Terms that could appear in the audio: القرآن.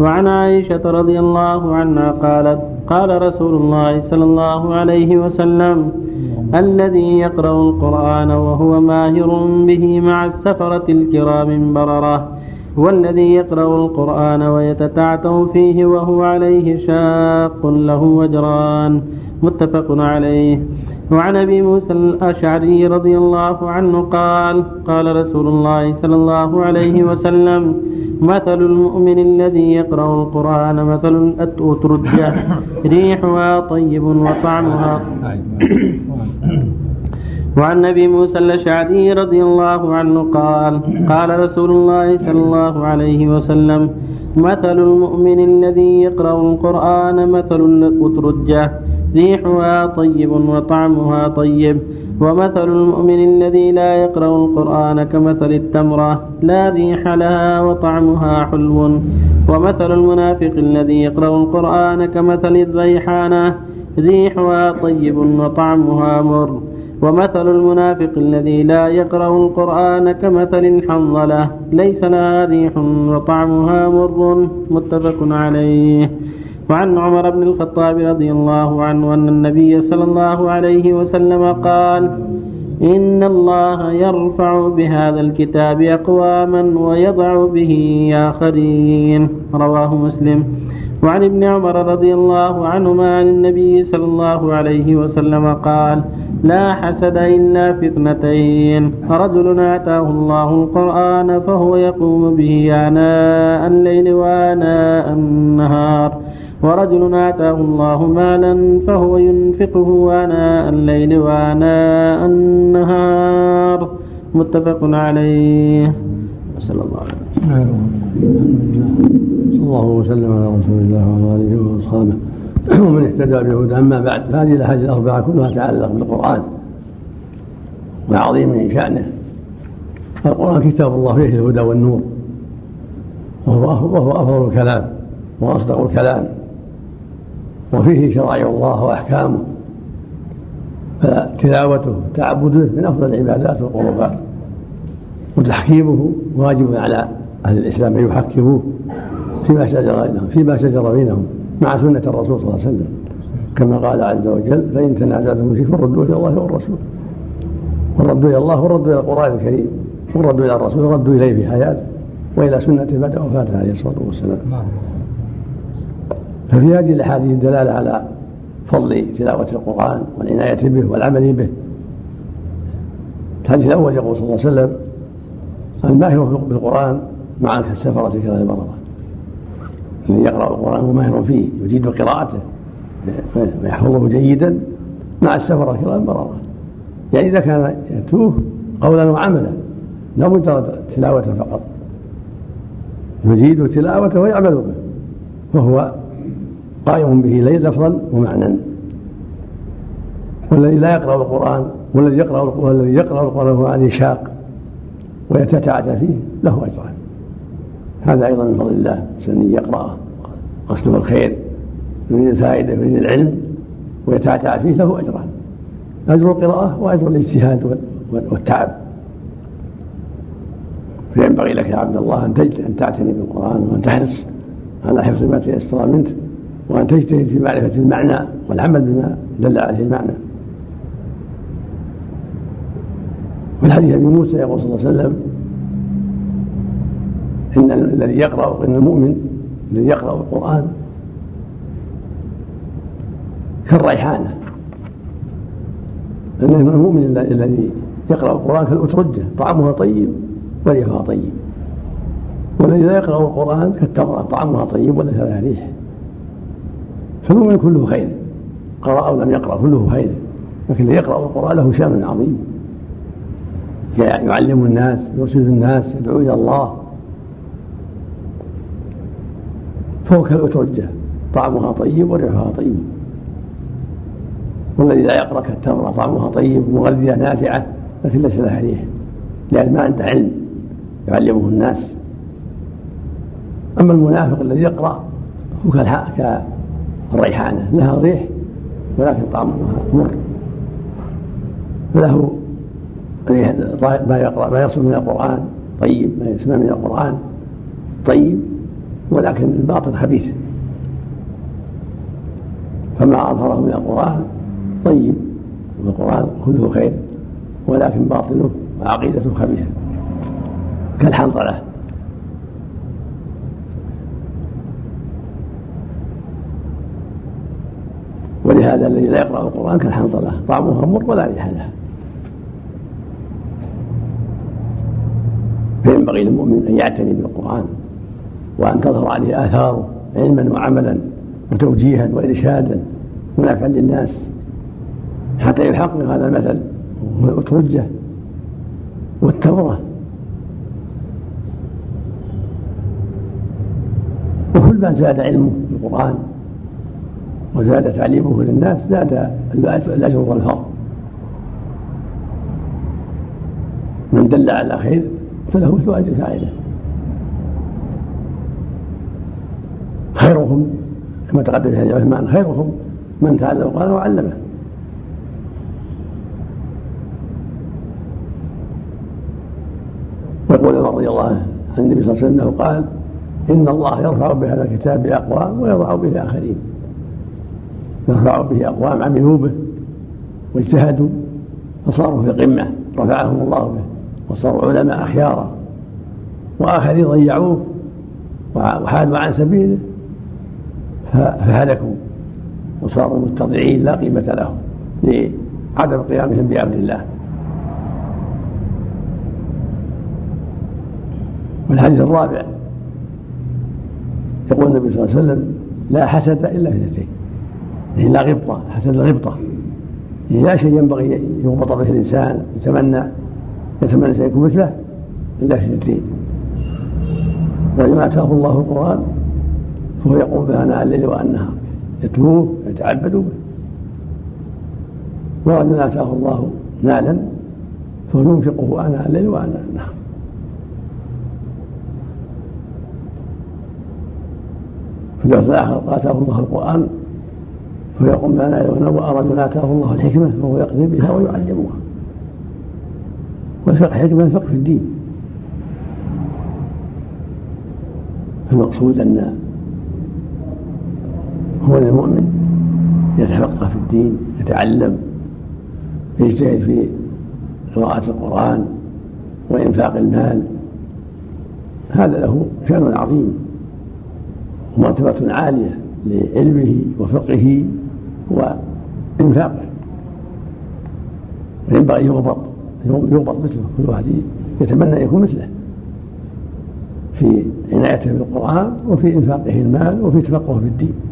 وعن عائشة رضي الله عنها قالت قال رسول الله صلى الله عليه وسلم الذي يقرأ القرآن وهو ماهر به مع السفرة الكرام بررة والذي يقرأ القرآن ويتتعتع فيه وهو عليه شاق له أجران متفق عليه. وعن أبي موسى الأشعري رضي الله عنه قال قال رسول الله صلى الله عليه وسلم مثل المؤمن الذي يقرأ القرآن مثل الأترجة ريحها طيب وطعمها. وعن أبي موسى الأشعري رضي الله عنه قال قال رسول الله صلى الله عليه وسلم مثل المؤمن الذي يقرأ القرآن مثل الأترجة ريحها طيب وطعمها طيب ومثل المؤمن الذي لا يقرأ القرآن كمثل التمرة لا ريح لها وطعمها حلو ومثل المنافق الذي يقرأ القرآن كمثل الريحانة ريحها طيب وطعمها مر ومثل المنافق الذي لا يقرأ القرآن كمثل الحنظلة ليس لها ريح وطعمها مر متفق عليه. وعن عمر بن الخطاب رضي الله عنه أن النبي صلى الله عليه وسلم قال إن الله يرفع بهذا الكتاب أقواما ويضع به آخرين رواه مسلم. وعن ابن عمر رضي الله عنهما عن النبي صلى الله عليه وسلم قال لا حسد إلا في اثنتين رجل آتاه الله القرآن فهو يقوم به آناء الليل وآناء النهار ورجل آتاه الله مالا فهو ينفقه آناء الليل وآناء النهار متفق عليه. صلى الله عليه وسلم. صلى الله وسلم على رسول الله وعلى آله وأصحابه ومن اهتدى بهداه. أما بعد فهذه الأحاديث الأربعة كلها تتعلق بالقرآن وعظيم من شأنه. فالقرآن كتاب الله فيه الهدى والنور وهو أفضل الكلام وأصدق الكلام وفيه شرائع الله وأحكامه فتلاوته تعبده من أفضل العبادات والقربات وتحكيمه واجب على أهل الإسلام أن يحكموه فيما شجر بينهم مع سنة الرسول صلى الله عليه وسلم كما قال عز وجل فإن تنازعتم في شيء فردوا إلى الله والرسول وردوا إلى الله وردوا إلى القرآن الكريم وردوا إلى الرسول وردوا إليه في حياته وإلى سنة بعد وفاته عليه الصلاة والسلام. ففي هذه الأحاديث الدلالة على فضل تلاوة القرآن والعناية به والعمل به. الحديث الأول يقول صلى الله عليه وسلم الماهر بالقرآن معك السفرة كذا مرة الذي يقرأ القرآن وماهر فيه يجيد قراءته ويحفظه جيدا مع السفرة كذا مرة يعني إذا كان يتوه قولا وعملا لا مجرد تلاوته فقط يجيد تلاوته ويعمل به وهو قائم به لفظا ومعنى. والذي لا يقرأ القرآن والذي يقرأ القرآن هو عليه شاق ويتتعتع فيه له أجران. هذا أيضا من فضل الله أن يقرأه قصده الخير يريد الفائدة يريد العلم ويتتعتع فيه له أجران أجر القراءة وأجر الاجتهاد والتعب. فينبغي لك يا عبد الله أن تعتني بالقرآن وأن تحرص على حفظ ما تيسر منه وأن تجتهد في معرفة المعنى والعمل بما دل عليه المعنى. والحديث أبي موسى يقول صلى الله عليه وسلم إن المؤمن الذي يقرأ القرآن كالريحانة إن المؤمن الذي يقرأ القرآن كالأترجة طعمها طيب وريحها طيب والذي لا يقرأ القرآن كالتمرة طعمها طيب وليس لها ريح. فالمؤمن كله خير قرأ أو لم يقرأ كله خير لكن الذي يقرأ القرآن له شأن عظيم يعلم الناس يرشد الناس يدعو إلى الله فهو كالأترجة طعمها طيب وريحها طيب والذي لا يقرأ كالتمرة طعمها طيب مغذية نافعة لكن ليس لها ريح لأن ما عنده علم يعلمه الناس. أما المنافق الذي يقرأ هو الريحانة لها ريح ولكن طعمها مر فله ريح ما يصل من القرآن طيب ما يسمع من القرآن طيب ولكن الباطن خبيث. فما أظهره من القرآن طيب، والقرآن كله خير، ولكن باطنه وعقيدته خبيثة كالحنظلة. ولهذا الذي لا يقرأ القرآن كالحنظلة، طعمها مر ولا ريح لها. فينبغي للمؤمن أن يعتني بالقرآن وأن تظهر عليه آثاره علما وعملا وتوجيها وإرشادا ونفعا للناس حتى يحقق هذا المثل والترجة والتوراة. وكل ما زاد علمه بالقرآن وزاد تعليمه للناس زاد الأجر والفضل. من دل على خير فله مثل أجر فاعله. خيرهم كما تقدم في حديث عثمان: خيرهم من تعلم القرآن وعلمه. يقول عمر رضي الله عنه عن النبي صلى الله عليه وسلم قال: إن الله يرفع بهذا الكتاب أقوام ويضع به آخرين. يرفع به أقوام عملوا به واجتهدوا فصاروا في قمة رفعهم الله به وصاروا علماء أخيارا، وآخرين ضيعوه وحادوا عن سبيله فهلكوا وصاروا متضيعين لا قيمة لهم لعدم قيامهم بأمر الله. والحديث الرابع يقول النبي صلى الله عليه وسلم: لا حسد إلا في اثنتين. يعني لا غبطة، حسد الغبطة، يعني لا شيء ينبغي يغبط به الإنسان يتمنى سيكون مثله إلا في اثنتين: ولما آتاه الله القرآن فهو يقوم به آناء الليل وآنها يتلوه ويتعبدوا به، ولما آتاه الله مالا فهو ينفقه آناء الليل وآناء النهار. في الدرس الآخر: آتاه الله القرآن فيقوم بنا وأرجل آتاه الله الحكمة فهو يقضي بها ويعلمها. والفقه حكمة الفقه في الدين. المقصود أن هو المؤمن يتفقه في الدين، يتعلم، يجتهد في قراءة القرآن وإنفاق المال. هذا له شأن عظيم ومرتبة عالية لعلمه وفقهه وإنفاقه، وينبغي يغبط مثله. كل واحد يتمنى أن يكون مثله في عنايته بالقرآن وفي إنفاقه المال وفي تفقهه في الدين.